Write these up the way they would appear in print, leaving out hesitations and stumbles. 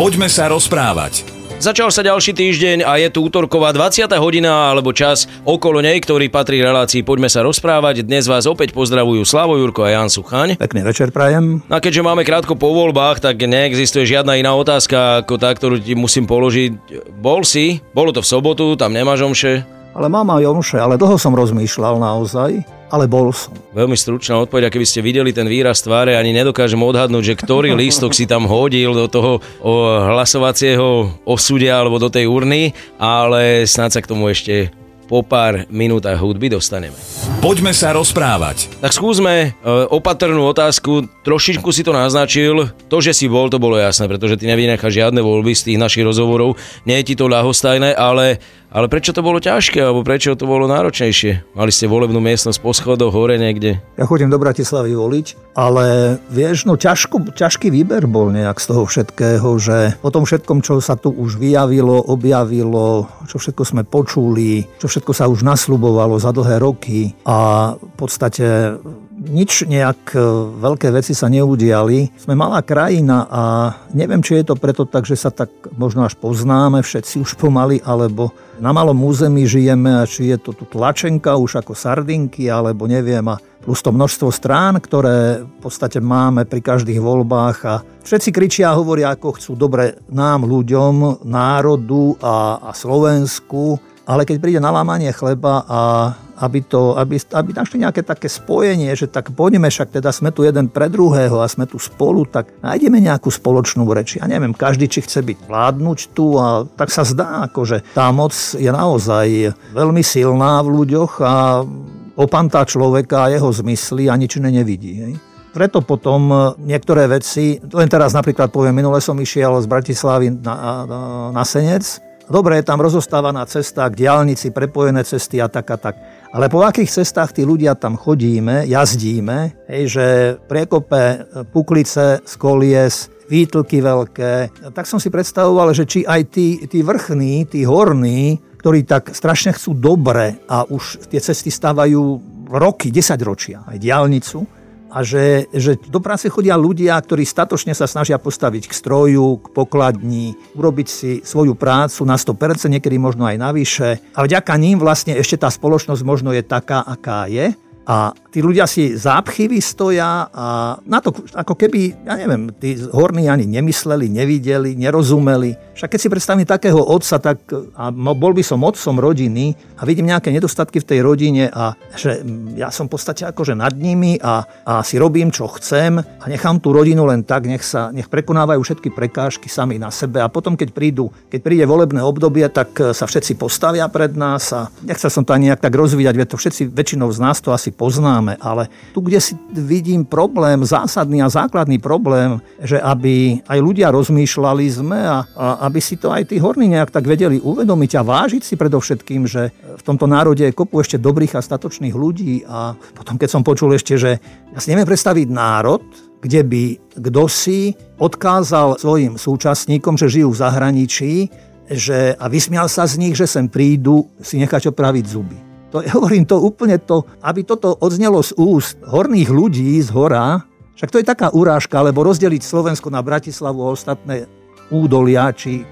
Poďme sa rozprávať. Začal sa ďalší týždeň a je tu útorková 20. hodina alebo čas okolo nej, ktorý patrí relácii Poďme sa rozprávať. Dnes vás opäť pozdravujú Slavo Jurko a Jan Suchaň. Pekný večer prajem. A keďže máme krátko po voľbách, tak neexistuje žiadna iná otázka ako tá, ktorú ti musím položiť. Bolo to v sobotu, tam nemáš omše? Ale mám aj omše, ale dlho som rozmýšľal naozaj, ale bol som. Veľmi stručná odpoveď, a keby ste videli ten výraz tváre, ani nedokážem odhadnúť, že ktorý lístok si tam hodil do toho hlasovacieho osudia alebo do tej urny, ale snáď sa k tomu ešte po pár minútach hudby dostaneme. Poďme sa rozprávať. Tak skúsme opatrnú otázku, trošičku si to naznačil, to, že si bol, to bolo jasné, pretože ty nevynecháš žiadne voľby z tých našich rozhovorov, nie je ti to ľahostajné, ale prečo to bolo ťažké, alebo prečo to bolo náročnejšie? Mali ste volebnú miestnosť po schodoch, hore niekde? Ja chodím do Bratislavy voliť, ale vieš, ťažký výber bol nejak z toho všetkého, že o tom všetkom, čo sa tu už vyjavilo, objavilo, čo všetko sme počuli, čo všetko sa už nasľubovalo za dlhé roky a v podstate nič nejak veľké veci sa neudiali. Sme malá krajina a neviem, či je to preto tak, že sa tak možno až poznáme všetci už pomaly, alebo na malom území žijeme a či je to tu tlačenka už ako sardinky, alebo neviem, a plus to množstvo strán, ktoré v podstate máme pri každých voľbách a všetci kričia a hovoria, ako chcú dobre nám, ľuďom, národu a Slovensku. Ale keď príde nalámanie chleba a aby našli nejaké také spojenie, že tak poďme, však teda sme tu jeden pre druhého a sme tu spolu, tak nájdeme nejakú spoločnú reč. Ja neviem, každý, či chce byť vládnuť tu, a tak sa zdá, akože tá moc je naozaj veľmi silná v ľuďoch a opantá človeka a jeho zmysly a nič nevidí, hej. Preto potom niektoré veci, len teraz napríklad poviem, minule som išiel z Bratislavy na Senec. Dobre, je tam rozostávaná cesta, k diaľnici, prepojené cesty a tak a tak. Ale po akých cestách tí ľudia tam chodíme, jazdíme, hej, že priekope, puklice z kolies, výtlky veľké. Tak som si predstavoval, že či aj tí vrchní, tí horní, ktorí tak strašne chcú dobre a už tie cesty stávajú roky, 10 ročia, aj diaľnicu, a že do práce chodia ľudia, ktorí statočne sa snažia postaviť k stroju, k pokladni, urobiť si svoju prácu na 100%, niekedy možno aj navyše. A vďaka ním vlastne ešte tá spoločnosť možno je taká, aká je. A tí ľudia si zápchy vystoja a na to, ako keby, ja neviem, tí horní ani nemysleli, nevideli, nerozumeli. Však keď si predstavím takého otca, tak a bol by som otcom rodiny a vidím nejaké nedostatky v tej rodine a že ja som v podstate akože nad nimi a si robím, čo chcem a nechám tú rodinu len tak, nech prekonávajú všetky prekážky sami na sebe a potom, keď príde volebné obdobie, tak sa všetci postavia pred nás a nechcel som to ani nejak tak rozvíjať, veď to všetci, väčšinou z nás to asi poznáme, ale tu, kde si vidím problém, zásadný a základný problém, že aby aj ľudia rozmýšľali sme a aby si to aj tí horní nejak tak vedeli uvedomiť a vážiť si predovšetkým, že v tomto národe je kopu ešte dobrých a statočných ľudí. A potom, keď som počul ešte, že ja si neviem predstaviť národ, kde by kdosi odkázal svojim súčasníkom, že žijú v zahraničí, a vysmial sa z nich, že sem prídu si nechať opraviť zuby. To hovorím to úplne to, aby toto odznelo z úst horných ľudí z hora, však to je taká urážka, lebo rozdeliť Slovensko na Bratislavu a ostatné údolia či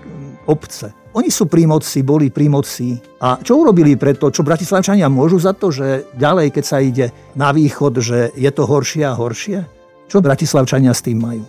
obce. Oni sú pri moci, boli pri moci. A čo urobili preto? Čo Bratislavčania môžu za to, že ďalej, keď sa ide na východ, že je to horšie a horšie? Čo Bratislavčania s tým majú?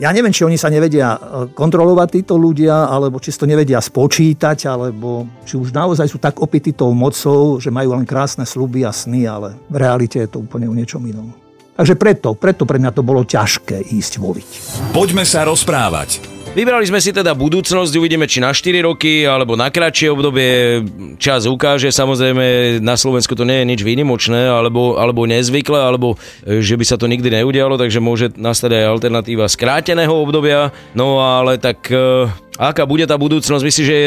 Ja neviem, či oni sa nevedia kontrolovať títo ľudia, alebo či to nevedia spočítať, alebo či už naozaj sú tak opití tou mocou, že majú len krásne sľuby a sny, ale v realite je to úplne o niečom inom. Takže preto pre mňa to bolo ťažké ísť voliť. Poďme sa rozprávať. Vybrali sme si teda budúcnosť, uvidíme, či na 4 roky, alebo na kratšie obdobie, čas ukáže, samozrejme na Slovensku to nie je nič výnimočné, alebo nezvyklé, alebo že by sa to nikdy neudialo, takže môže nastať aj alternatíva skráteného obdobia, no ale tak aká bude tá budúcnosť? Myslíš, že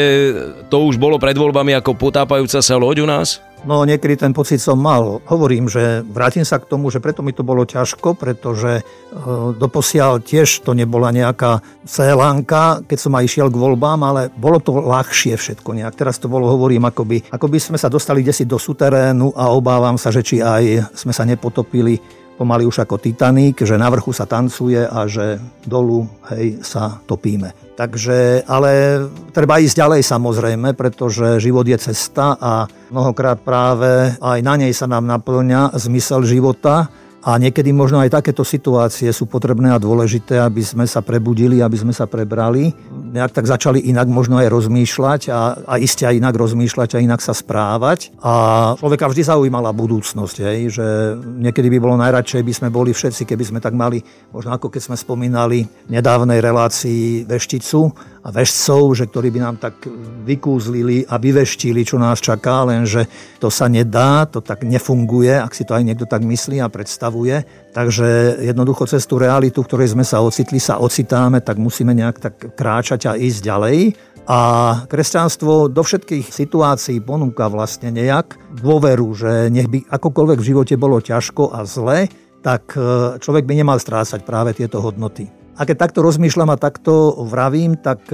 to už bolo pred voľbami ako potápajúca sa loď u nás? No niekedy ten pocit som mal. Hovorím, že vrátim sa k tomu, že preto mi to bolo ťažko, pretože doposiaľ tiež to nebola nejaká celánka, keď som aj išiel k voľbám, ale bolo to ľahšie všetko nejak. Teraz to bolo, hovorím, akoby sme sa dostali kdesi do suterénu a obávam sa, že či aj sme sa nepotopili pomaly už ako Titanic, že na vrchu sa tancuje a že dolu, hej, sa topíme. Takže, ale treba ísť ďalej samozrejme, pretože život je cesta a mnohokrát práve aj na nej sa nám naplňa zmysel života a niekedy možno aj takéto situácie sú potrebné a dôležité, aby sme sa prebudili, aby sme sa prebrali, nejak tak začali inak možno aj rozmýšľať a iste aj inak rozmýšľať a inak sa správať. A človeka vždy zaujímala budúcnosť, hej, že niekedy by bolo najradšej, by sme boli všetci, keby sme tak mali, možno ako keď sme spomínali v nedávnej relácii vešticu a vešcov, že ktorí by nám tak vykúzlili a vyveštili, čo nás čaká, lenže to sa nedá, to tak nefunguje, ak si to aj niekto tak myslí a predstavuje. Takže jednoducho cez tú realitu, v ktorej sme sa ocitli, sa ocitáme, tak musíme nejak tak kráčať a ísť ďalej. A kresťanstvo do všetkých situácií ponúka vlastne nejak dôveru, že nech by akokoľvek v živote bolo ťažko a zle, tak človek by nemal strácať práve tieto hodnoty. A keď takto rozmýšľam a takto vravím, tak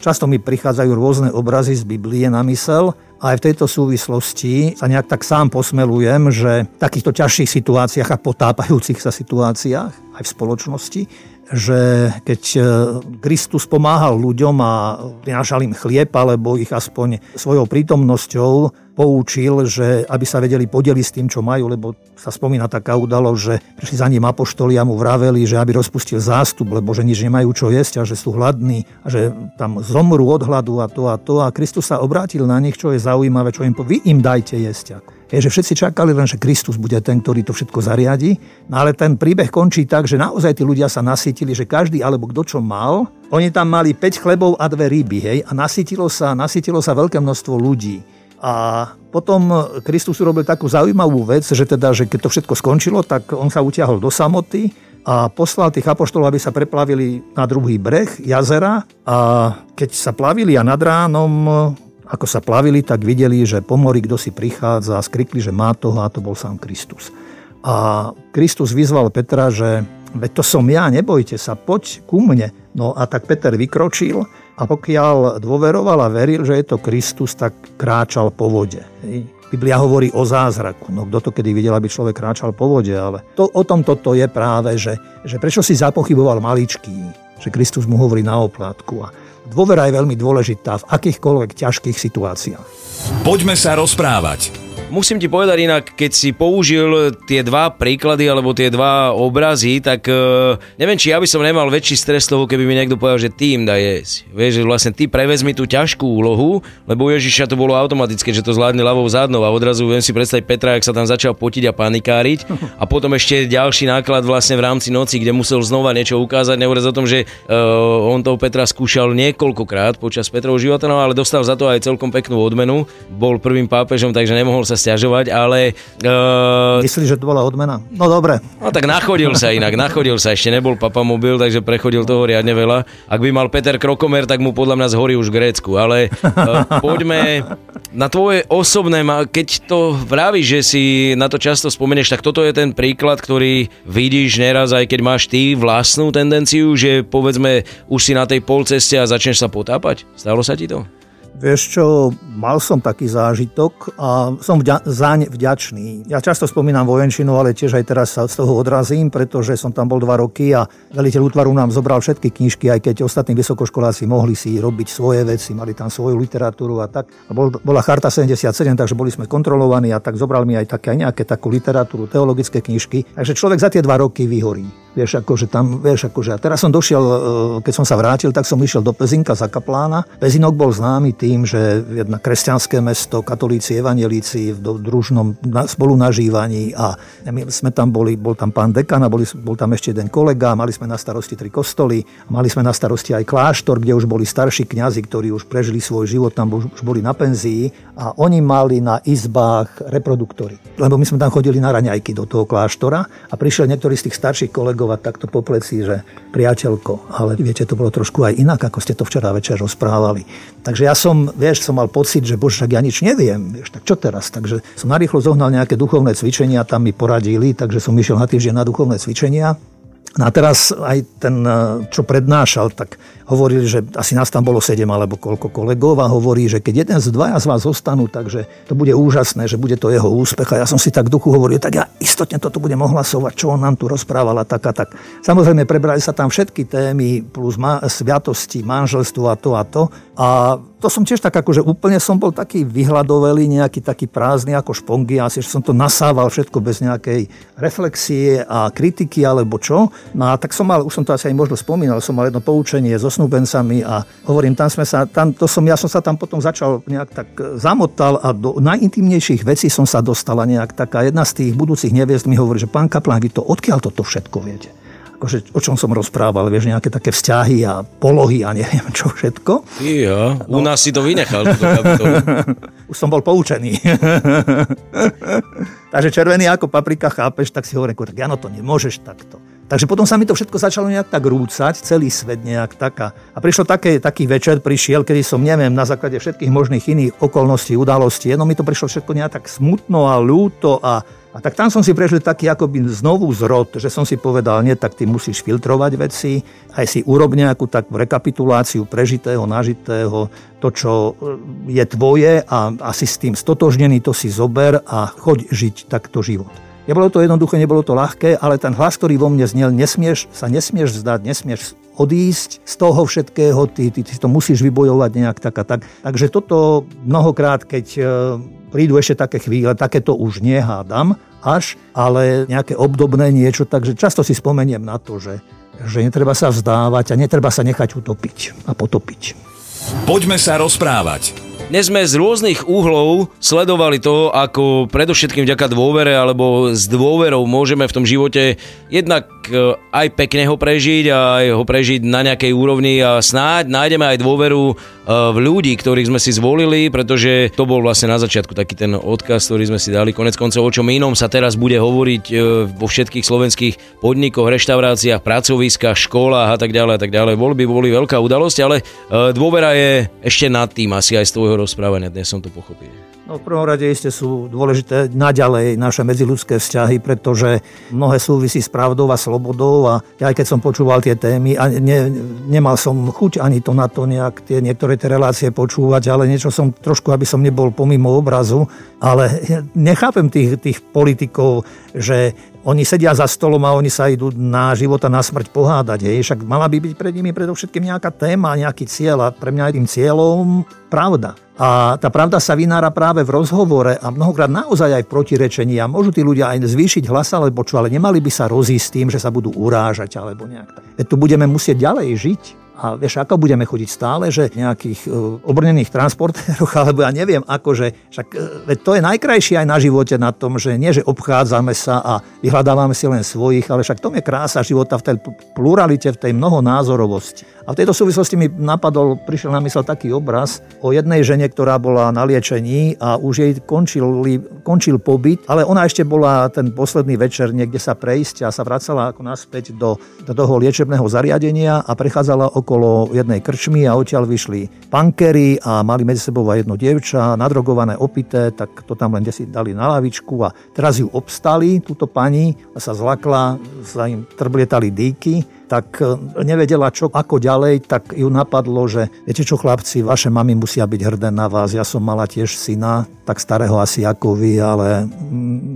často mi prichádzajú rôzne obrazy z Biblie na mysel. A aj v tejto súvislosti sa nejak tak sám posmelujem, že v takýchto ťažších situáciách a potápajúcich sa situáciách aj v spoločnosti, že keď Kristus pomáhal ľuďom a prinášal im chlieb, alebo ich aspoň svojou prítomnosťou poučil, že aby sa vedeli podeliť s tým, čo majú, lebo sa spomína taká udalosť, že prišli za ním apoštoli a mu vraveli, že aby rozpustil zástup, lebo že nič nemajú čo jesť a že sú hladní a že tam zomru od hladu a to a Kristus sa obrátil na nich, čo je zaujímavé, čo im povie, vy im dajte jesť. Je, že všetci čakali len, že Kristus bude ten, ktorý to všetko zariadi. No ale ten príbeh končí tak, že naozaj tí ľudia sa nasýtili, že každý alebo kto čo mal. Oni tam mali 5 chlebov a 2 ryby, hej, a nasýtilo sa veľké množstvo ľudí. A potom Kristus urobil takú zaujímavú vec, že teda, že keď to všetko skončilo, tak on sa utiahol do samoty a poslal tých apoštolov, aby sa preplavili na druhý breh jazera. A keď sa plavili a nad ránom, ako sa plavili, tak videli, že po mori kto si prichádza a skrikli, že má toho a to bol sám Kristus. A Kristus vyzval Petra, že veď to som ja, nebojte sa, poď ku mne. No a tak Peter vykročil a pokiaľ dôveroval a veril, že je to Kristus, tak kráčal po vode. Hej. Biblia hovorí o zázraku. No kto to kedy videl, aby človek kráčal po vode, ale to, o tom toto je práve, že prečo si zapochyboval maličký, že Kristus mu hovorí na oplátku. A dôvera je veľmi dôležitá v akýchkoľvek ťažkých situáciách. Poďme sa rozprávať. Musím ti povedať inak, keď si použil tie dva príklady alebo tie dva obrazy, tak neviem, či ja by som nemal väčší stres, lebo keby mi niekto povedal, že ty im daj jesť. Vieš, že vlastne ty prevezmi tú ťažkú úlohu, lebo u Ježiša to bolo automatické, že to zvládne ľavou zadnou a odrazu viem si predstaviť Petra, jak sa tam začal potiť a panikáriť a potom ešte ďalší náklad vlastne v rámci noci, kde musel znova niečo ukázať, nehovoriac o tom, že on toho Petra skúšal niekoľkokrát počas Petrovho života, no, ale dostal za to aj celkom peknú odmenu. Bol prvým pápežom, takže nemohol sa sťažovať, ale... Myslíš, že to bola odmena? No dobre. No tak nachodil sa, ešte nebol papamobil, takže prechodil toho riadne veľa. Ak by mal Peter Krokomer, tak mu podľa mňa zhorí už v Grécku, ale poďme na tvoje osobné, keď to vravíš, že si na to často spomenieš, tak toto je ten príklad, ktorý vidíš neraz, aj keď máš ty vlastnú tendenciu, že povedzme už si na tej polceste a začneš sa potápať. Stalo sa ti to? Vieš čo, mal som taký zážitok a som zaň vďačný. Ja často spomínam vojenčinu, ale tiež aj teraz sa z toho odrazím, pretože som tam bol 2 roky a veliteľ útvaru nám zobral všetky knižky, aj keď ostatní vysokoškoláci mohli si robiť svoje veci, mali tam svoju literatúru a tak. A bola Charta 77, takže boli sme kontrolovaní a tak zobral mi aj také nejaké takú literatúru, teologické knižky. Takže človek za tie 2 roky vyhorí. Vieš, akože tam, a teraz som došiel, keď som sa vrátil, tak som išiel do Pezinka za kaplána. Pezinok bol známy tým, že jedna kresťanské mesto, katolíci, evanjelíci v družnom spolunažívaní a my sme tam boli, bol tam pán dekan a bol tam ešte jeden kolega, mali sme na starosti 3 kostoly, mali sme na starosti aj kláštor, kde už boli starší kňazi, ktorí už prežili svoj život, tam už boli na penzii a oni mali na izbách reproduktory. Lebo my sme tam chodili na raňajky do toho kláštora a prišiel niektorý z tých starších kolegov a takto po pleci, že priateľko, ale viete, to bolo trošku aj inak, ako ste to včera večer rozprávali. Takže ja som mal pocit, že bože, tak ja nič neviem, tak čo teraz? Takže som narýchlo zohnal nejaké duchovné cvičenia, tam mi poradili, takže som išiel na týždeň na duchovné cvičenia. No a teraz aj ten, čo prednášal, tak hovoril, že asi nás tam bolo 7 alebo koľko kolegov a hovorí, že keď jeden z dvaja z vás zostanú, takže to bude úžasné, že bude to jeho úspech. A ja som si tak v duchu hovoril, tak ja istotne toto budem ohlasovať, čo on nám tu rozprával a tak a tak. Samozrejme, prebrali sa tam všetky témy, plus sviatosti, manželstvo a to a to. A to som tiež tak akože úplne som bol taký vyhľadovelý, nejaký taký prázdny ako špongy. Asi, že som to nasával všetko bez nejakej reflexie a kritiky alebo čo. No a tak som mal, už som to asi aj možno spomínal, som mal jedno poučenie so snúbencami a hovorím, ja som sa tam potom začal nejak tak zamotal a do najintimnejších vecí som sa dostala nejak taká. Jedna z tých budúcich neviest mi hovorí, že pán kaplán, vy to odkiaľ toto všetko viete? Akože o čom som rozprával, vieš, nejaké také vzťahy a polohy a neviem čo všetko. Jo, no. U nás si to vynechal. Už som bol poučený. Takže červený ako paprika, chápeš, tak si hovorím, tak Jano, to nemôžeš takto. Takže potom sa mi to všetko začalo nejak tak rúcať, celý svet nejak tak. A prišlo taký večer, kedy som, neviem, na základe všetkých možných iných okolností, udalostí, jedno mi to prišlo všetko nejak tak smutno a ľúto a tak tam som si prežil taký akoby znovu zrod, že som si povedal, nie, tak ty musíš filtrovať veci, aj si urob nejakú takú rekapituláciu prežitého, nažitého, to, čo je tvoje a asi s tým stotožnený, to si zober a choď žiť takto život. Nebolo to jednoduché, nebolo to ľahké, ale ten hlas, ktorý vo mne znel, nesmieš vzdať, nesmieš odísť z toho všetkého, ty to musíš vybojovať nejak tak a tak. Takže toto mnohokrát, keď prídu ešte také chvíle, takéto už nehádam až, ale nejaké obdobné niečo, takže často si spomeniem na to, že netreba sa vzdávať a netreba sa nechať utopiť a potopiť. Poďme sa rozprávať. Dnes sme z rôznych uhlov sledovali to, ako predovšetkým vďaka dôvere alebo s dôverou môžeme v tom živote jednak aj pekne ho prežiť a aj ho prežiť na nejakej úrovni a snáď nájdeme aj dôveru v ľudí, ktorých sme si zvolili, pretože to bol vlastne na začiatku taký ten odkaz, ktorý sme si dali. Konec koncov, o čom inom sa teraz bude hovoriť vo všetkých slovenských podnikoch, reštauráciách, pracoviskách, školách a tak ďalej a tak ďalej. Voľby boli veľká udalosť, ale dôvera je ešte nad tým asi aj z tvojho rozprávania, dnes som to pochopil. No, v prvom rade iste sú dôležité naďalej naše medziľudské vzťahy, pretože mnohé súvisí s pravdou a slobodou a aj keď som počúval tie témy a nemal som chuť ani to na to nejak tie niektoré tie relácie počúvať, ale niečo som trošku, aby som nebol pomimo obrazu, ale nechápem tých politikov, že oni sedia za stolom a oni sa idú na život a na smrť pohádať. Hej. Však mala by byť pred nimi predovšetkým nejaká téma, nejaký cieľ a pre mňa je tým cieľom pravda. A tá pravda sa vynára práve v rozhovore a mnohokrát naozaj aj v protirečení a môžu tí ľudia aj zvýšiť hlas alebo čo, ale nemali by sa rozísť tým, že sa budú urážať alebo nejak tak. Veď tu budeme musieť ďalej žiť. A vieš, ako budeme chodiť stále, že nejakých obrnených transportéroch, alebo ja neviem, akože, však to je najkrajšie aj na živote na tom, že nie, že obchádzame sa a vyhľadávame si len svojich, ale však tom je krása života v tej pluralite, v tej mnohonázorovosti. A v tejto súvislosti mi prišiel na mysel taký obraz o jednej žene, ktorá bola na liečení a už jej končil pobyt, ale ona ešte bola ten posledný večer niekde sa prejsť a sa vracala ako naspäť do toho liečebného zariadenia a prechádzala okolo jednej krčmy a odtiaľ vyšli pankery a mali medzi sebou jedno dievča, nadrogované, opité, tak to tam len desi dali na lavičku a teraz ju obstali, túto pani a sa zlakla, sa im trblietali dýky, tak nevedela čo, ako ďalej, tak ju napadlo, že viete čo chlapci, vaše mami musia byť hrdé na vás, ja som mala tiež syna, tak starého asi ako vy, ale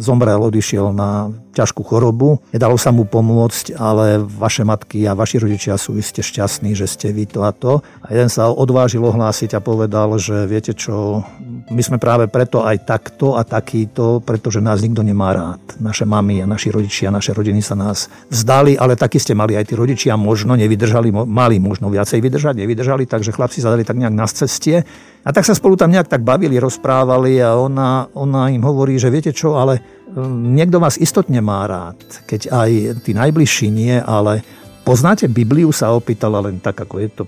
zomrel, odišiel na ťažkú chorobu, nedalo sa mu pomôcť, ale vaše matky a vaši rodičia sú iste šťastní, že ste vy to a to. A jeden sa odvážil ohlásiť a povedal, že viete čo, my sme práve preto aj takto a takýto, pretože nás nikto nemá rád. Naše mami a naši rodičia, naše rodiny sa nás vzdali, ale takí ste mali aj tí rodičia možno nevydržali, mali možno viacej vydržať, nevydržali, takže chlapci sa dali tak nejak na ceste. A tak sa spolu tam nejak tak bavili, rozprávali a ona im hovorí, že viete čo, ale niekto vás istotne má rád, keď aj tí najbližší nie, ale poznáte Bibliu, sa opýtala len tak, ako je to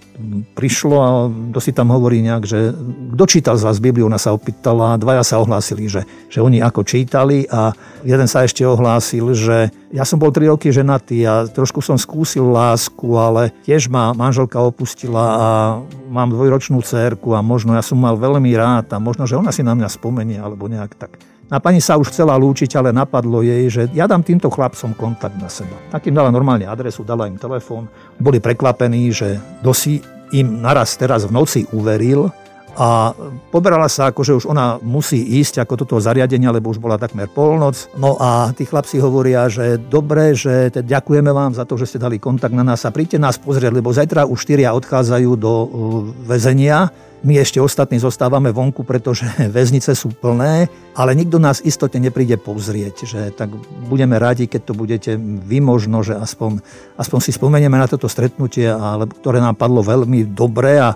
prišlo a kto si tam hovorí nejak, že kto čítal z vás Bibliu, ona sa opýtala, dvaja sa ohlásili, že oni ako čítali a jeden sa ešte ohlásil, že ja som bol 3 roky ženatý a trošku som skúsil lásku, ale tiež ma manželka opustila a mám 2-ročnú dcérku a možno ja som mal veľmi rád a možno, že ona si na mňa spomenie alebo nejak tak. A pani sa už chcela lúčiť, ale napadlo jej, že ja dám týmto chlapcom kontakt na seba. Tak im dala normálne adresu, dala im telefón. Boli prekvapení, že dosť im naraz teraz v noci uveril a poberala sa, akože už ona musí ísť ako toto zariadenia, lebo už bola takmer polnoc. No a tí chlapci hovoria, že dobre, že ďakujeme vám za to, že ste dali kontakt na nás a príďte nás pozrieť, lebo zajtra už 4 odchádzajú do väzenia. My ešte ostatní zostávame vonku, pretože väznice sú plné, ale nikto nás istotne nepríde pozrieť, že tak budeme radi, keď to budete vy možno, že aspoň si spomenieme na toto stretnutie, ktoré nám padlo veľmi dobre a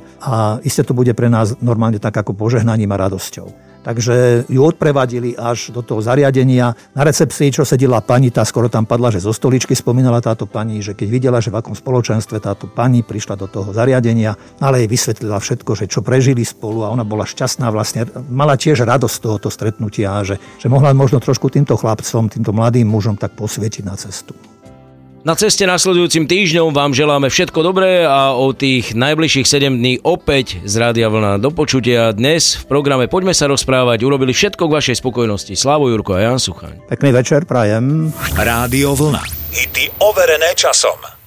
iste to bude pre nás normálne tak ako požehnaním a radosťou. Takže ju odprevadili až do toho zariadenia. Na recepcii, čo sedela pani, tá skoro tam padla, že zo stoličky, spomínala táto pani, že keď videla, že v akom spoločenstve táto pani prišla do toho zariadenia, ale jej vysvetlila všetko, že čo prežili spolu a ona bola šťastná vlastne. Mala tiež radosť tohoto stretnutia, že mohla možno trošku týmto chlapcom, týmto mladým mužom tak posvietiť na cestu. Na ceste nasledujúcim týždňom vám želáme všetko dobré a o tých najbližších 7 dní opäť z Rádia Vlna do počutia. Dnes v programe Poďme sa rozprávať urobili všetko k vašej spokojnosti Slavo Jurko a Jan Suchaň. Pekný večer prajem. Rádio Vlna. Hity overené časom.